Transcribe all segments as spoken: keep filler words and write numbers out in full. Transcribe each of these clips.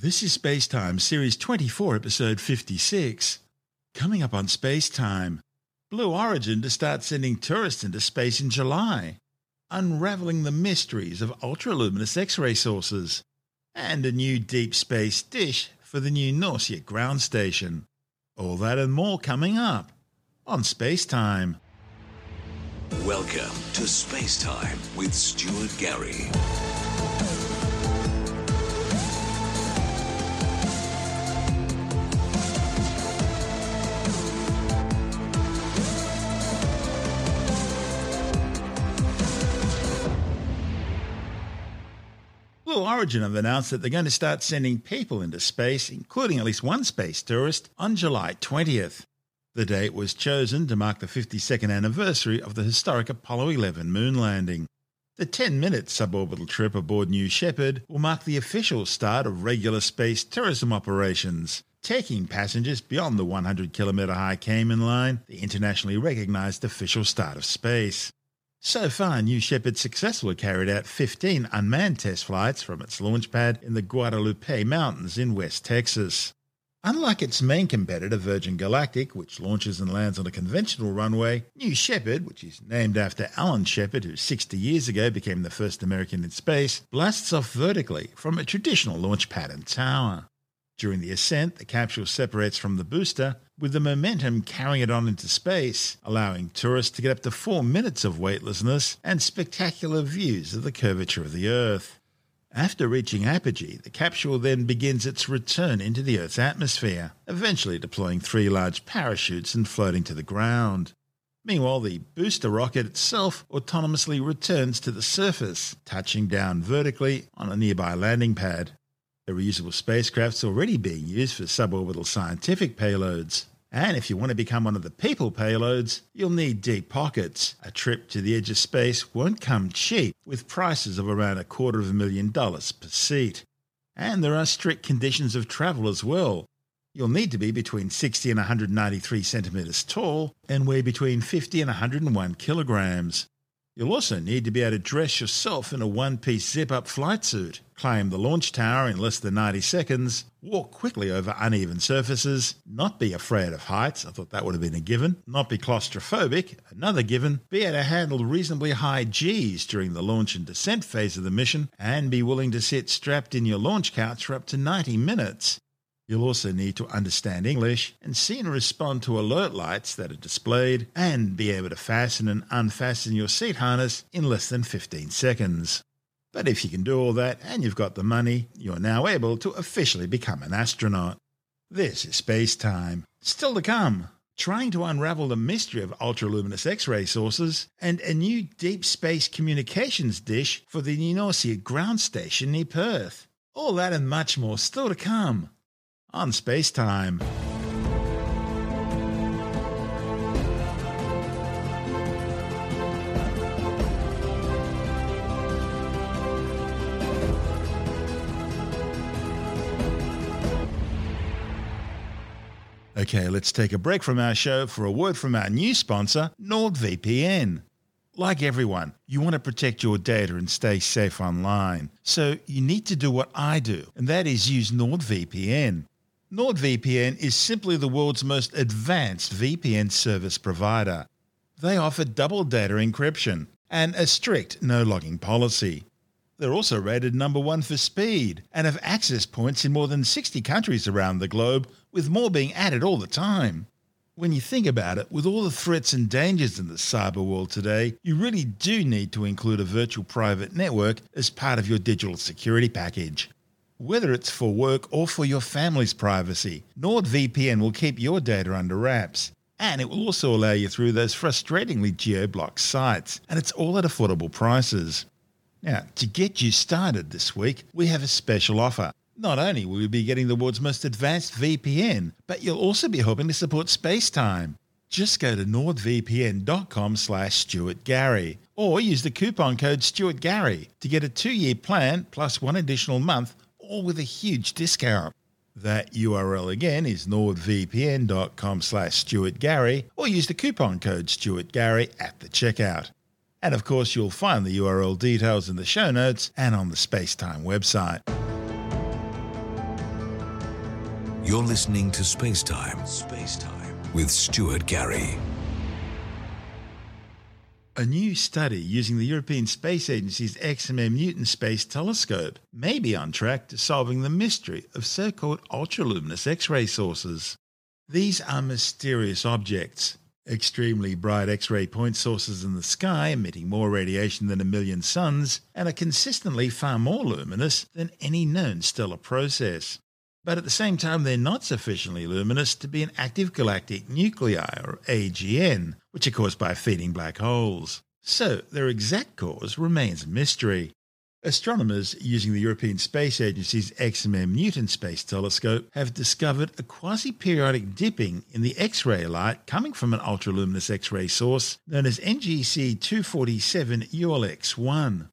This is SpaceTime, Series twenty-four, Episode fifty-six. Coming up on SpaceTime, Blue Origin to start sending tourists into space in July, unravelling the mysteries of ultraluminous X-ray sources, and a new deep space dish for the new Norcia ground station. All that and more coming up on SpaceTime. Welcome to SpaceTime with Stuart Gary. Blue Origin have announced that they're going to start sending people into space, including at least one space tourist, on July twentieth. The date was chosen to mark the fifty-second anniversary of the historic Apollo eleven moon landing. The ten-minute suborbital trip aboard New Shepard will mark the official start of regular space tourism operations, taking passengers beyond the one hundred kilometre high Kármán line, the internationally recognised official start of space. So far, New Shepard successfully carried out fifteen unmanned test flights from its launch pad in the Guadalupe Mountains in West Texas. Unlike its main competitor, Virgin Galactic, which launches and lands on a conventional runway, New Shepard, which is named after Alan Shepard, who sixty years ago became the first American in space, blasts off vertically from a traditional launch pad and tower. During the ascent, the capsule separates from the booster, with the momentum carrying it on into space, allowing tourists to get up to four minutes of weightlessness and spectacular views of the curvature of the Earth. After reaching apogee, the capsule then begins its return into the Earth's atmosphere, eventually deploying three large parachutes and floating to the ground. Meanwhile, the booster rocket itself autonomously returns to the surface, touching down vertically on a nearby landing pad. The reusable spacecraft's already being used for suborbital scientific payloads. And if you want to become one of the people payloads, you'll need deep pockets. A trip to the edge of space won't come cheap, with prices of around a quarter of a million dollars per seat. And there are strict conditions of travel as well. You'll need to be between sixty and one hundred ninety-three centimetres tall and weigh between fifty and one hundred one kilograms. You'll also need to be able to dress yourself in a one-piece zip-up flight suit, climb the launch tower in less than ninety seconds, walk quickly over uneven surfaces, not be afraid of heights — I thought that would have been a given — not be claustrophobic, another given, be able to handle reasonably high Gs during the launch and descent phase of the mission, and be willing to sit strapped in your launch couch for up to ninety minutes. You'll also need to understand English and see and respond to alert lights that are displayed, and be able to fasten and unfasten your seat harness in less than fifteen seconds. But if you can do all that and you've got the money, you're now able to officially become an astronaut. This is SpaceTime. Still to come, trying to unravel the mystery of ultraluminous X-ray sources, and a new deep space communications dish for the new Norcia ground station near Perth. All that and much more still to come on SpaceTime. Okay, let's take a break from our show for a word from our new sponsor, NordVPN. Like everyone, you want to protect your data and stay safe online. So you need to do what I do, and that is use NordVPN. NordVPN is simply the world's most advanced V P N service provider. They offer double data encryption and a strict no-logging policy. They're also rated number one for speed and have access points in more than sixty countries around the globe, with more being added all the time. When you think about it, with all the threats and dangers in the cyber world today, you really do need to include a virtual private network as part of your digital security package. Whether it's for work or for your family's privacy, NordVPN will keep your data under wraps, and it will also allow you through those frustratingly geo-blocked sites, and it's all at affordable prices. Now, to get you started this week, we have a special offer. Not only will you be getting the world's most advanced V P N, but you'll also be helping to support SpaceTime. Just go to nordvpn.com slash stuartgary or use the coupon code StuartGary to get a two-year plan plus one additional month, all with a huge discount. That U R L again is nordvpn.com slash stuartgary or use the coupon code StuartGary at the checkout. And of course, you'll find the U R L details in the show notes and on the SpaceTime website. You're listening to SpaceTime Spacetime with Stuart Gary. A new study using the European Space Agency's X M M Newton Space Telescope may be on track to solving the mystery of so-called ultraluminous X-ray sources. These are mysterious objects, extremely bright X-ray point sources in the sky emitting more radiation than a million suns and are consistently far more luminous than any known stellar process. But at the same time they're not sufficiently luminous to be an active galactic nuclei, or A G N, which are caused by feeding black holes. So their exact cause remains a mystery. Astronomers using the European Space Agency's X M M Newton Space Telescope have discovered a quasi-periodic dipping in the X-ray light coming from an ultraluminous X-ray source known as N G C two forty-seven U L X one.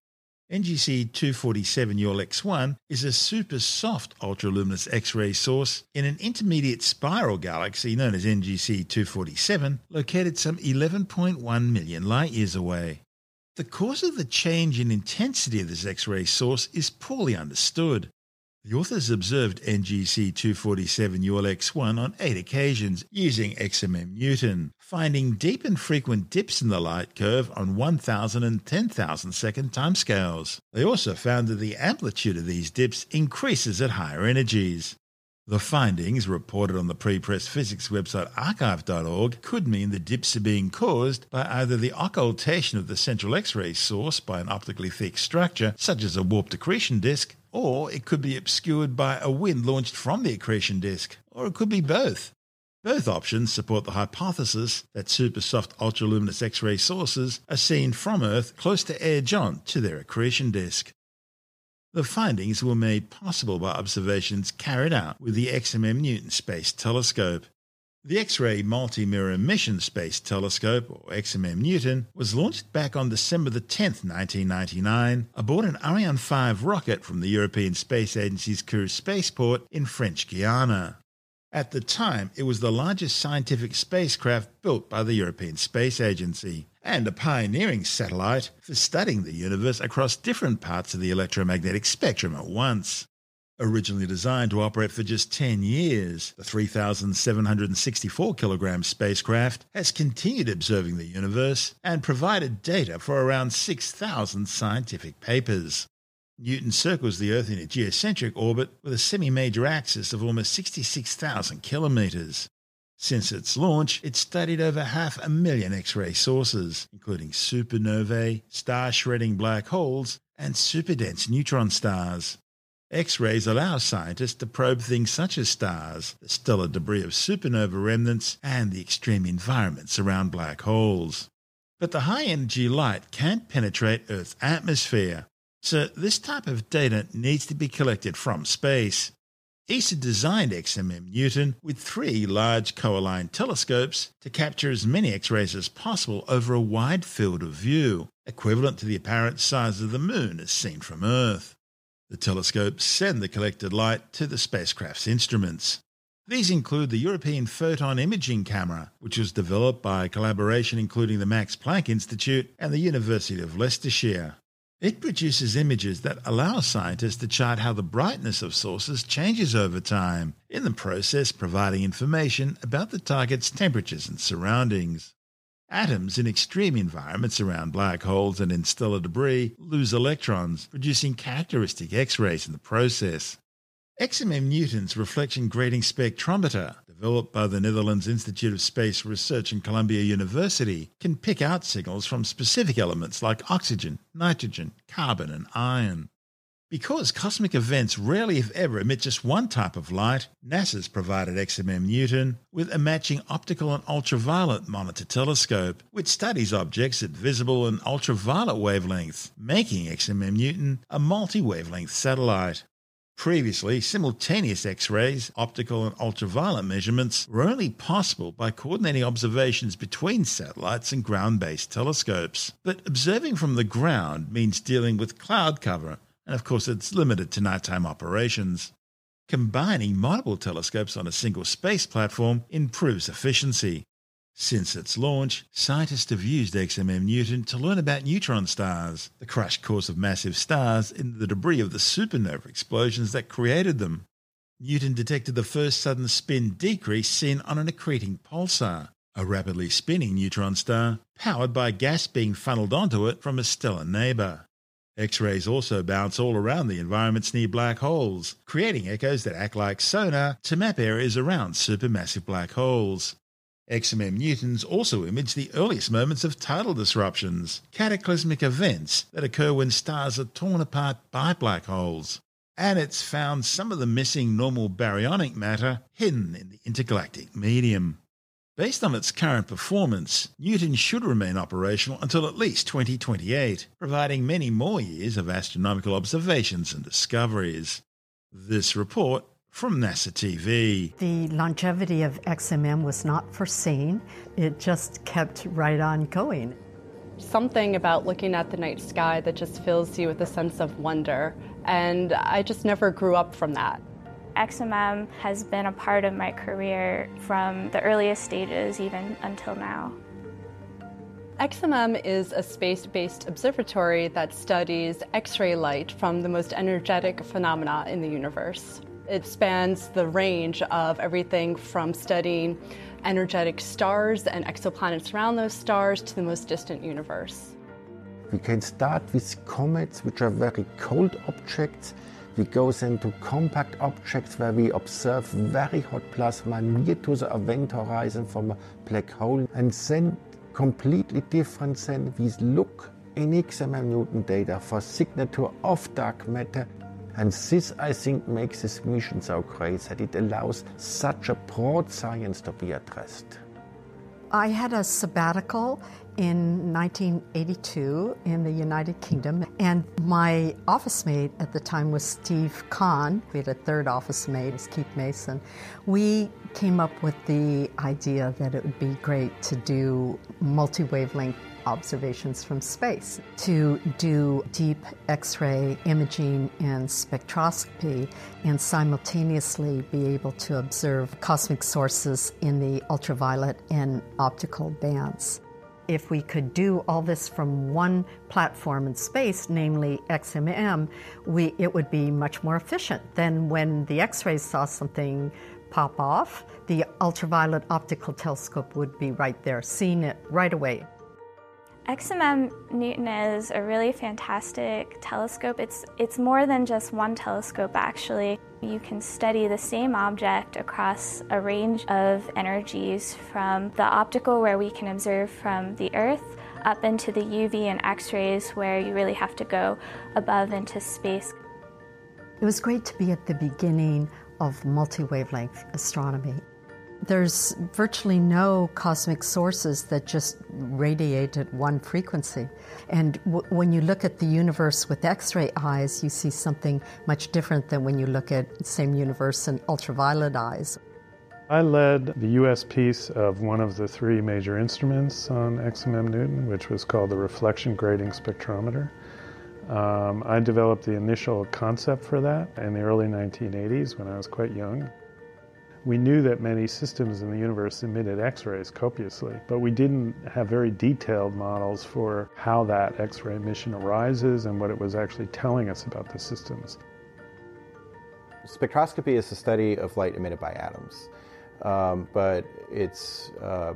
N G C two forty-seven U L X one is a super soft ultraluminous X-ray source in an intermediate spiral galaxy known as N G C two forty-seven, located some eleven point one million light-years away. The cause of the change in intensity of this X-ray source is poorly understood. The authors observed N G C two forty-seven U L X one on eight occasions using X M M Newton, finding deep and frequent dips in the light curve on one thousand and ten thousand second timescales. They also found that the amplitude of these dips increases at higher energies. The findings, reported on the pre-press physics website arXiv dot org, could mean the dips are being caused by either the occultation of the central X-ray source by an optically thick structure, such as a warped accretion disk, or it could be obscured by a wind launched from the accretion disk, or it could be both. Both options support the hypothesis that super-soft ultraluminous X-ray sources are seen from Earth close to edge on to their accretion disk. The findings were made possible by observations carried out with the X M M Newton Space Telescope. The X-ray Multi-Mirror Mission Space Telescope, or X M M Newton, was launched back on December the tenth, nineteen ninety-nine, aboard an Ariane five rocket from the European Space Agency's Kourou spaceport in French Guiana. At the time, it was the largest scientific spacecraft built by the European Space Agency, and a pioneering satellite for studying the universe across different parts of the electromagnetic spectrum at once. Originally designed to operate for just ten years, the three thousand seven hundred sixty-four kilogram spacecraft has continued observing the universe and provided data for around six thousand scientific papers. Newton circles the Earth in a geocentric orbit with a semi-major axis of almost sixty-six thousand kilometres. Since its launch, it's studied over half a million X-ray sources, including supernovae, star-shredding black holes, and superdense neutron stars. X-rays allow scientists to probe things such as stars, the stellar debris of supernova remnants, and the extreme environments around black holes. But the high-energy light can't penetrate Earth's atmosphere, so this type of data needs to be collected from space. E S A designed X M M Newton with three large co-aligned telescopes to capture as many X-rays as possible over a wide field of view, equivalent to the apparent size of the Moon as seen from Earth. The telescopes send the collected light to the spacecraft's instruments. These include the European Photon Imaging Camera, which was developed by a collaboration including the Max Planck Institute and the University of Leicester. It produces images that allow scientists to chart how the brightness of sources changes over time, in the process providing information about the target's temperatures and surroundings. Atoms in extreme environments around black holes and in stellar debris lose electrons, producing characteristic X-rays in the process. X M M Newton's reflection grating spectrometer, developed by the Netherlands Institute of Space Research and Columbia University, can pick out signals from specific elements like oxygen, nitrogen, carbon and iron. Because cosmic events rarely if ever emit just one type of light, NASA's provided X M M Newton with a matching optical and ultraviolet monitor telescope, which studies objects at visible and ultraviolet wavelengths, making X M M Newton a multi-wavelength satellite. Previously, simultaneous X-rays, optical and ultraviolet measurements were only possible by coordinating observations between satellites and ground-based telescopes. But observing from the ground means dealing with cloud cover, and of course it's limited to nighttime operations. Combining multiple telescopes on a single space platform improves efficiency. Since its launch, scientists have used X M M Newton to learn about neutron stars, the crash course of massive stars in the debris of the supernova explosions that created them. Newton detected the first sudden spin decrease seen on an accreting pulsar, a rapidly spinning neutron star powered by gas being funneled onto it from a stellar neighbour. X-rays also bounce all around the environments near black holes, creating echoes that act like sonar to map areas around supermassive black holes. X M M Newtons also image the earliest moments of tidal disruptions, cataclysmic events that occur when stars are torn apart by black holes, and it's found some of the missing normal baryonic matter hidden in the intergalactic medium. Based on its current performance, Newton should remain operational until at least twenty twenty-eight, providing many more years of astronomical observations and discoveries. This report from NASA T V. The longevity of X M M was not foreseen. It just kept right on going. Something about looking at the night sky that just fills you with a sense of wonder, and I just never grew up from that. X M M has been a part of my career from the earliest stages even until now. X M M is a space-based observatory that studies X-ray light from the most energetic phenomena in the universe. It spans the range of everything from studying energetic stars and exoplanets around those stars to the most distant universe. We can start with comets, which are very cold objects. We go then to compact objects where we observe very hot plasma near to the event horizon from a black hole. And then completely different, then we look in X M M Newton data for signature of dark matter. And this, I think, makes this mission so great, that it allows such a broad science to be addressed. I had a sabbatical in nineteen eighty-two in the United Kingdom, and my office mate at the time was Steve Kahn. We had a third office mate, it was Keith Mason. We came up with the idea that it would be great to do multi-wavelength observations from space, to do deep X-ray imaging and spectroscopy, and simultaneously be able to observe cosmic sources in the ultraviolet and optical bands. If we could do all this from one platform in space, namely X M M, we, it would be much more efficient than when the X-rays saw something pop off. The ultraviolet optical telescope would be right there, seeing it right away. X M M Newton is a really fantastic telescope. It's, it's more than just one telescope, actually. You can study the same object across a range of energies, from the optical, where we can observe from the Earth, up into the U V and X-rays, where you really have to go above into space. It was great to be at the beginning of multi-wavelength astronomy. There's virtually no cosmic sources that just radiate at one frequency. And w when you look at the universe with X-ray eyes, you see something much different than when you look at the same universe in ultraviolet eyes. I led the U S piece of one of the three major instruments on X M M Newton, which was called the reflection grating spectrometer. Um, I developed the initial concept for that in the early nineteen eighties when I was quite young. We knew that many systems in the universe emitted X-rays copiously, but we didn't have very detailed models for how that X-ray emission arises and what it was actually telling us about the systems. Spectroscopy is the study of light emitted by atoms, um, but it's, uh,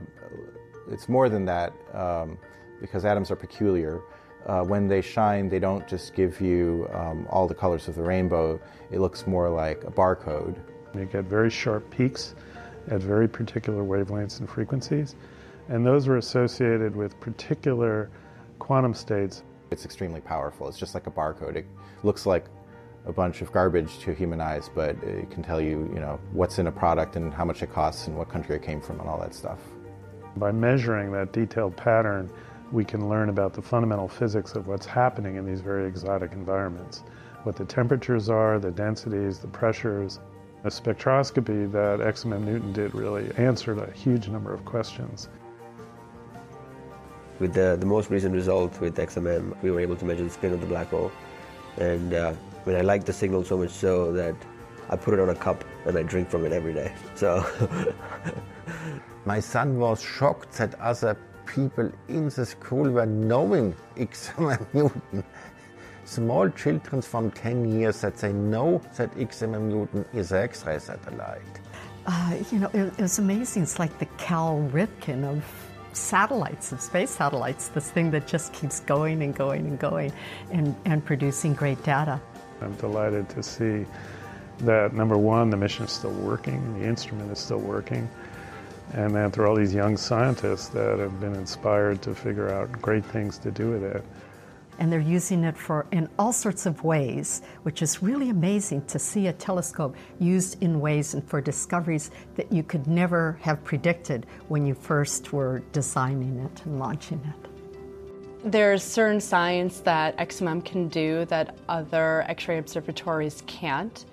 it's more than that, um, because atoms are peculiar. Uh, when they shine, they don't just give you um, all the colors of the rainbow. It looks more like a barcode. You get very sharp peaks at very particular wavelengths and frequencies, and those are associated with particular quantum states. It's extremely powerful. It's just like a barcode. It looks like a bunch of garbage to human eyes, but it can tell you, you know, what's in a product and how much it costs and what country it came from and all that stuff. By measuring that detailed pattern, we can learn about the fundamental physics of what's happening in these very exotic environments, what the temperatures are, the densities, the pressures. The spectroscopy that X M M Newton did really answered a huge number of questions. With the, the most recent result with X M M, we were able to measure the spin of the black hole. And uh, I mean, I liked the signal so much so that I put it on a cup and I drink from it every day. So my son was shocked that other people in the school were knowing X M M Newton. small children from ten years that they know that X M M Newton is an X-ray satellite. Uh, you know, it, it was amazing. It's like the Cal Ripken of satellites, of space satellites, this thing that just keeps going and going and going and, and producing great data. I'm delighted to see that, number one, the mission is still working, the instrument is still working, and that there are all these young scientists that have been inspired to figure out great things to do with it. And they're using it for in all sorts of ways, which is really amazing to see a telescope used in ways and for discoveries that you could never have predicted when you first were designing it and launching it. There's certain science that X M M can do that other X-ray observatories can't.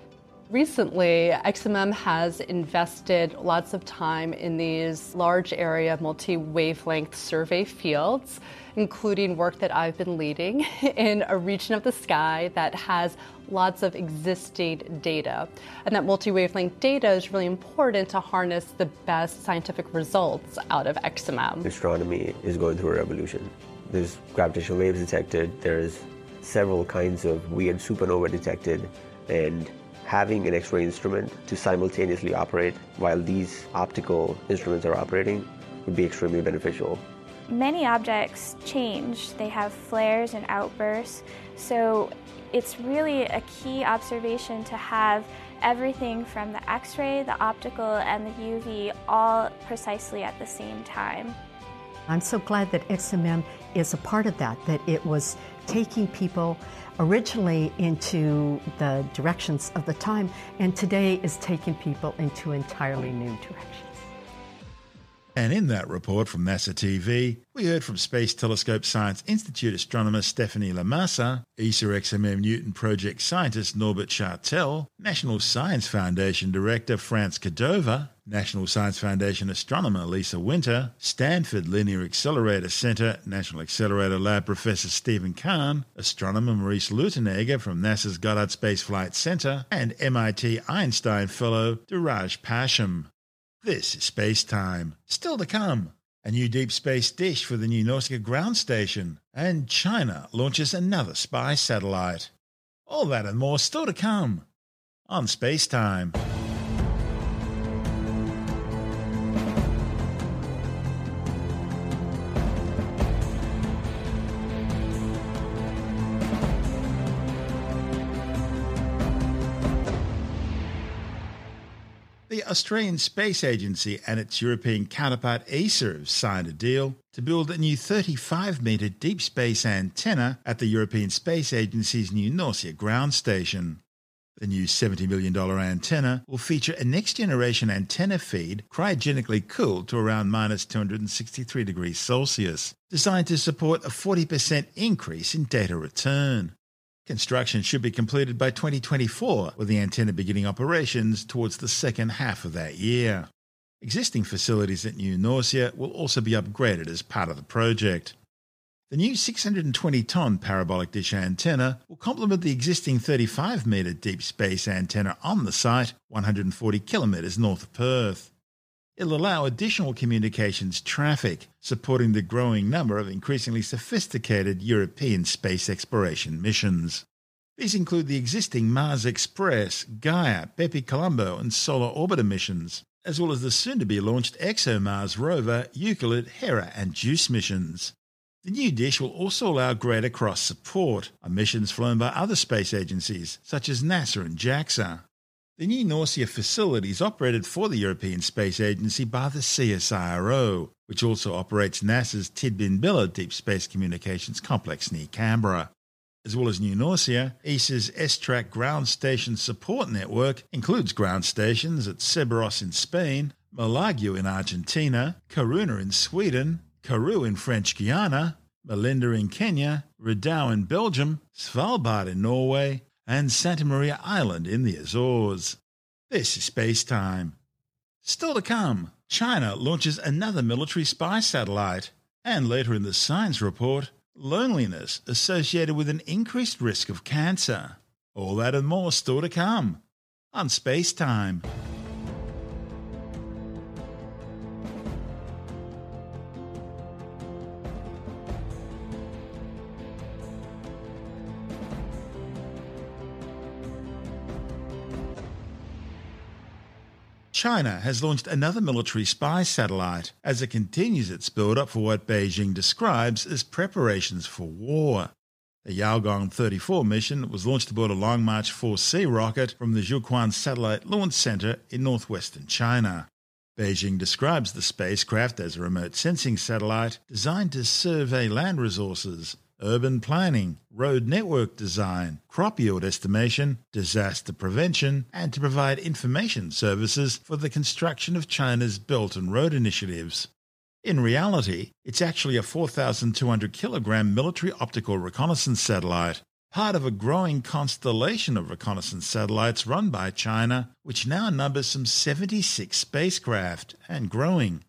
Recently, X M M has invested lots of time in these large area multi-wavelength survey fields, including work that I've been leading in a region of the sky that has lots of existing data. And that multi-wavelength data is really important to harness the best scientific results out of X M M. Astronomy is going through a revolution. There's gravitational waves detected, there's several kinds of weird supernova detected, and having an X-ray instrument to simultaneously operate while these optical instruments are operating would be extremely beneficial. Many objects change. They have flares and outbursts. So it's really a key observation to have everything from the X-ray, the optical, and the U V all precisely at the same time. I'm so glad that X M M is a part of that, that it was taking people originally into the directions of the time, and today is taking people into entirely new directions. And in that report from NASA T V, we heard from Space Telescope Science Institute astronomer Stephanie Lamassa, E S A X M M Newton project scientist Norbert Chartel, National Science Foundation director France Cordova, National Science Foundation astronomer Lisa Winter, Stanford Linear Accelerator Center National Accelerator Lab Professor Stephen Kahn, astronomer Maurice Lutenegger from NASA's Goddard Space Flight Center, and M I T Einstein Fellow Dheeraj Pasham. This is Space Time. Still to come, a new deep space dish for the new Norska ground station, and China launches another spy satellite. All that and more still to come on Space Time. The Australian Space Agency and its European counterpart E S A have signed a deal to build a new thirty-five metre deep space antenna at the European Space Agency's new Norcia ground station. The new seventy million dollars antenna will feature a next-generation antenna feed cryogenically cooled to around minus two hundred sixty-three degrees Celsius, designed to support a forty percent increase in data return. Construction should be completed by twenty twenty-four, with the antenna beginning operations towards the second half of that year. Existing facilities at New Norcia will also be upgraded as part of the project. The new six hundred twenty tonne parabolic dish antenna will complement the existing thirty-five metre deep space antenna on the site, one hundred forty kilometres north of Perth. It'll allow additional communications traffic, supporting the growing number of increasingly sophisticated European space exploration missions. These include the existing Mars Express, Gaia, Bepi Colombo and Solar Orbiter missions, as well as the soon-to-be launched ExoMars rover, Euclid, Hera and JUICE missions. The new dish will also allow greater cross-support on missions flown by other space agencies, such as NASA and JAXA. The new Norcia facility is operated for the European Space Agency by the C S I R O, which also operates NASA's Tidbinbilla Deep Space Communications Complex near Canberra. As well as New Norcia, E S A's S TRAC ground station support network includes ground stations at Cerberos in Spain, Milagro in Argentina, Kiruna in Sweden, Kourou in French Guiana, Melinda in Kenya, Redau in Belgium, Svalbard in Norway, and Santa Maria Island in the Azores. This is Space Time. Still to come, China launches another military spy satellite. And later in the Science report, loneliness associated with an increased risk of cancer. All that and more still to come on Space Time. China has launched another military spy satellite as it continues its build-up for what Beijing describes as preparations for war. The Yaogong thirty-four mission was launched aboard a Long March four C rocket from the Zhuquan Satellite Launch Center in northwestern China. Beijing describes the spacecraft as a remote sensing satellite designed to survey land resources, urban planning, road network design, crop yield estimation, disaster prevention, and to provide information services for the construction of China's Belt and Road initiatives. In reality, it's actually a four thousand two hundred kilogram military optical reconnaissance satellite, part of a growing constellation of reconnaissance satellites run by China, which now numbers some seventy-six spacecraft, and growing.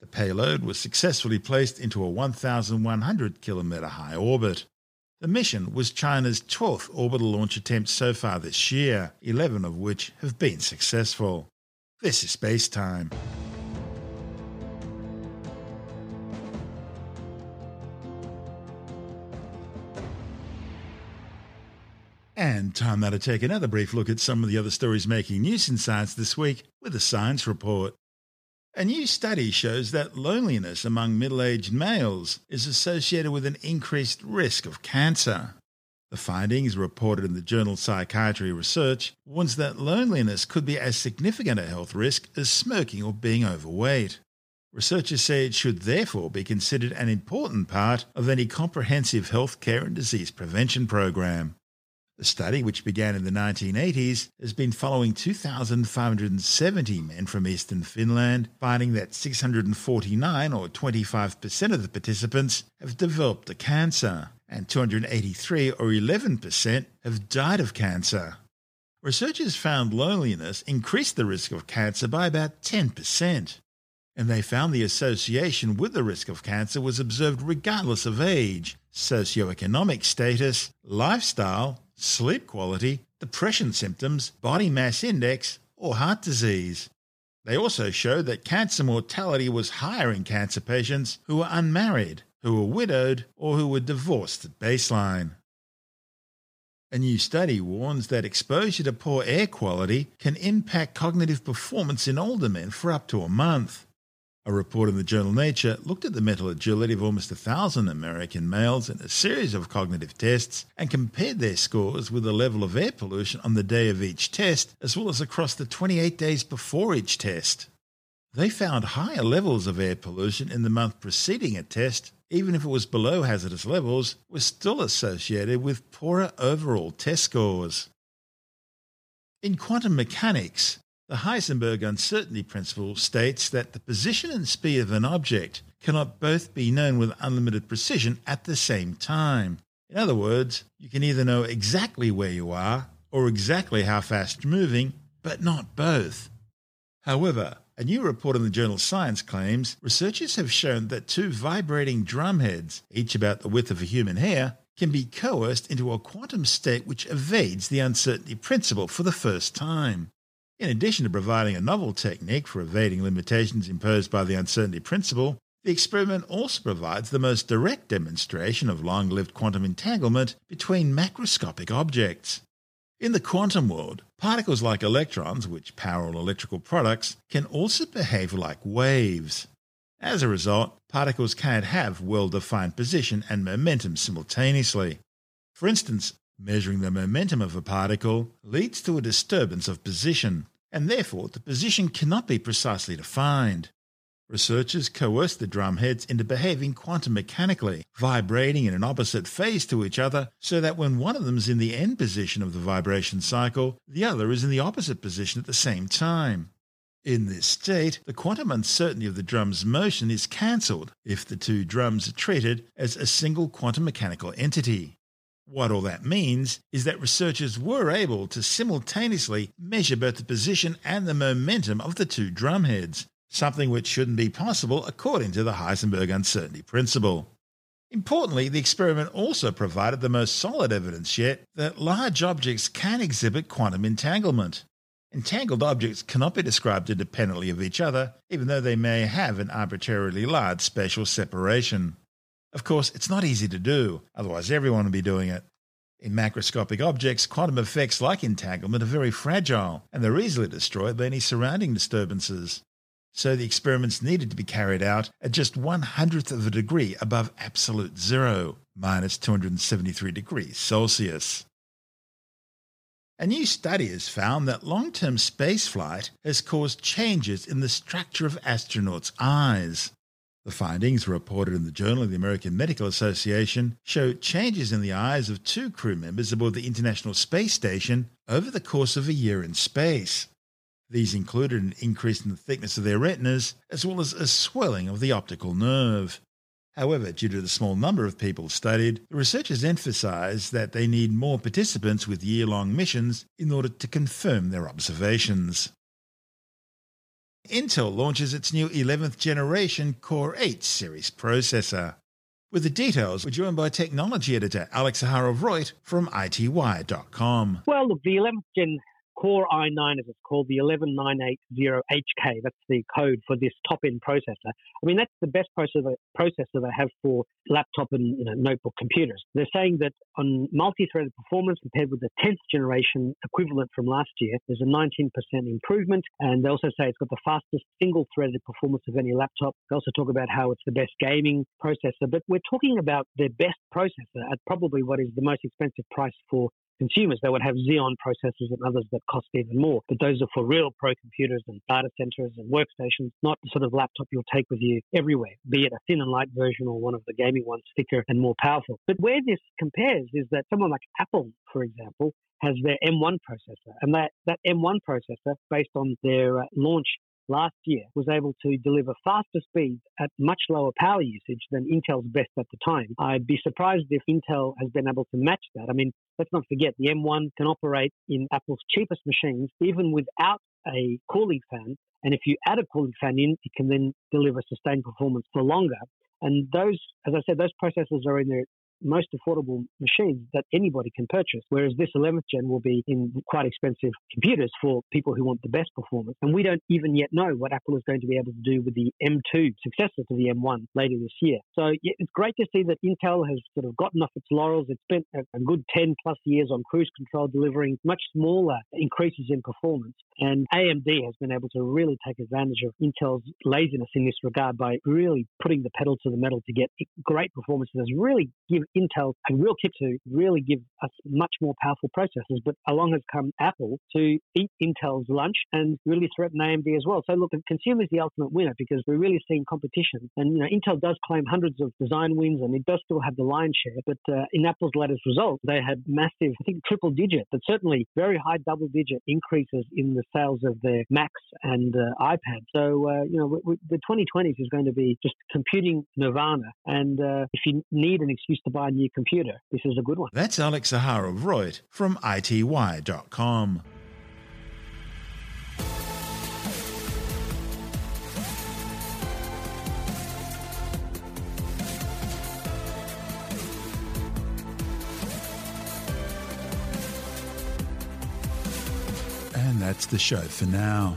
The payload was successfully placed into a one thousand one hundred kilometer high orbit. The mission was China's twelfth orbital launch attempt so far this year, eleven of which have been successful. This is SpaceTime. And time now to take another brief look at some of the other stories making news in science this week with a science report. A new study shows that loneliness among middle-aged males is associated with an increased risk of cancer. The findings, reported in the journal Psychiatry Research, warns that loneliness could be as significant a health risk as smoking or being overweight. Researchers say it should therefore be considered an important part of any comprehensive health care and disease prevention program. The study, which began in the nineteen eighties, has been following two thousand five hundred seventy men from eastern Finland, finding that six hundred forty-nine, or twenty-five percent of the participants, have developed a cancer, and two hundred eighty-three, or eleven percent, have died of cancer. Researchers found loneliness increased the risk of cancer by about ten percent, and they found the association with the risk of cancer was observed regardless of age, socioeconomic status, lifestyle, sleep quality, depression symptoms, body mass index, or heart disease. They also showed that cancer mortality was higher in cancer patients who were unmarried, who were widowed, or who were divorced at baseline. A new study warns that exposure to poor air quality can impact cognitive performance in older men for up to a month. A report in the journal Nature looked at the mental agility of almost one thousand American males in a series of cognitive tests and compared their scores with the level of air pollution on the day of each test, as well as across the twenty-eight days before each test. They found higher levels of air pollution in the month preceding a test, even if it was below hazardous levels, was still associated with poorer overall test scores. In quantum mechanics, the Heisenberg uncertainty principle states that the position and speed of an object cannot both be known with unlimited precision at the same time. In other words, you can either know exactly where you are or exactly how fast you're moving, but not both. However, a new report in the journal Science claims researchers have shown that two vibrating drumheads, each about the width of a human hair, can be coerced into a quantum state which evades the uncertainty principle for the first time. In addition to providing a novel technique for evading limitations imposed by the uncertainty principle, the experiment also provides the most direct demonstration of long-lived quantum entanglement between macroscopic objects. In the quantum world, particles like electrons, which power all electrical products, can also behave like waves. As a result, particles can't have well-defined position and momentum simultaneously. For instance, measuring the momentum of a particle leads to a disturbance of position, and therefore the position cannot be precisely defined. Researchers coerced the drumheads into behaving quantum mechanically, vibrating in an opposite phase to each other so that when one of them is in the end position of the vibration cycle, the other is in the opposite position at the same time. In this state, the quantum uncertainty of the drum's motion is cancelled if the two drums are treated as a single quantum mechanical entity. What all that means is that researchers were able to simultaneously measure both the position and the momentum of the two drumheads, something which shouldn't be possible according to the Heisenberg uncertainty principle. Importantly, the experiment also provided the most solid evidence yet that large objects can exhibit quantum entanglement. Entangled objects cannot be described independently of each other, even though they may have an arbitrarily large spatial separation. Of course, it's not easy to do, otherwise everyone would be doing it. In macroscopic objects, quantum effects like entanglement are very fragile and they're easily destroyed by any surrounding disturbances. So the experiments needed to be carried out at just one hundredth of a degree above absolute zero, minus two hundred seventy-three degrees Celsius. A new study has found that long-term spaceflight has caused changes in the structure of astronauts' eyes. The findings, reported in the Journal of the American Medical Association, show changes in the eyes of two crew members aboard the International Space Station over the course of a year in space. These included an increase in the thickness of their retinas, as well as a swelling of the optical nerve. However, due to the small number of people studied, the researchers emphasised that they need more participants with year-long missions in order to confirm their observations. Intel launches its new eleventh generation Core eight series processor. With the details, we're joined by technology editor Alex Zaharov-Reutt from I T Y dot com. Well, look, the eleventh gen Core i nine, as it's called, the eleven nine eighty H K, that's the code for this top-end processor. I mean, that's the best processor, processor they have for laptop and you know, notebook computers. They're saying that on multi-threaded performance compared with the tenth generation equivalent from last year, there's a nineteen percent improvement, and they also say it's got the fastest single-threaded performance of any laptop. They also talk about how it's the best gaming processor, but we're talking about their best processor at probably what is the most expensive price for consumers. They would have Xeon processors and others that cost even more, but those are for real pro computers and data centers and workstations, not the sort of laptop you'll take with you everywhere, be it a thin and light version or one of the gaming ones, thicker and more powerful. But where this compares is that someone like Apple, for example, has their M one processor, and that, that M one processor, based on their uh, launch last year, was able to deliver faster speeds at much lower power usage than Intel's best at the time. I'd be surprised if Intel has been able to match that. I mean, let's not forget, the M one can operate in Apple's cheapest machines even without a cooling fan. And if you add a cooling fan in, it can then deliver sustained performance for longer. And those, as I said, those processors are in their most affordable machines that anybody can purchase, whereas this eleventh gen will be in quite expensive computers for people who want the best performance. And we don't even yet know what Apple is going to be able to do with the M two successor to the M one later this year. So it's great to see that Intel has sort of gotten off its laurels. It spent a good ten plus years on cruise control, delivering much smaller increases in performance. And A M D has been able to really take advantage of Intel's laziness in this regard by really putting the pedal to the metal to get great performance that has really given Intel a real kick to really give us much more powerful processors. But along has come Apple to eat Intel's lunch and really threaten A M D as well. So look, the consumer is the ultimate winner because we're really seeing competition. And you know, Intel does claim hundreds of design wins and it does still have the lion's share. But uh, in Apple's latest result, they had massive, I think, triple digit, but certainly very high double digit increases in the sales of their Macs and uh, iPads. So uh, you know, w- w- the twenty twenties is going to be just computing nirvana. And uh, if you need an excuse to buy a new computer, this is a good one. That's Alex Zaharov-Reutt from I T Y dot com. And that's the show for now.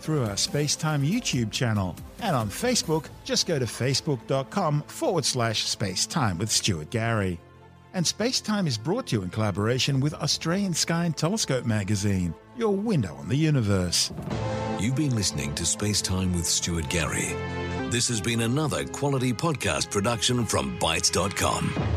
through our SpaceTime YouTube channel. And on Facebook, just go to facebook.com forward slash spacetime with Stuart Gary. And SpaceTime is brought to you in collaboration with Australian Sky and Telescope magazine, your window on the universe. You've been listening to SpaceTime with Stuart Gary. This has been another quality podcast production from bytes dot com.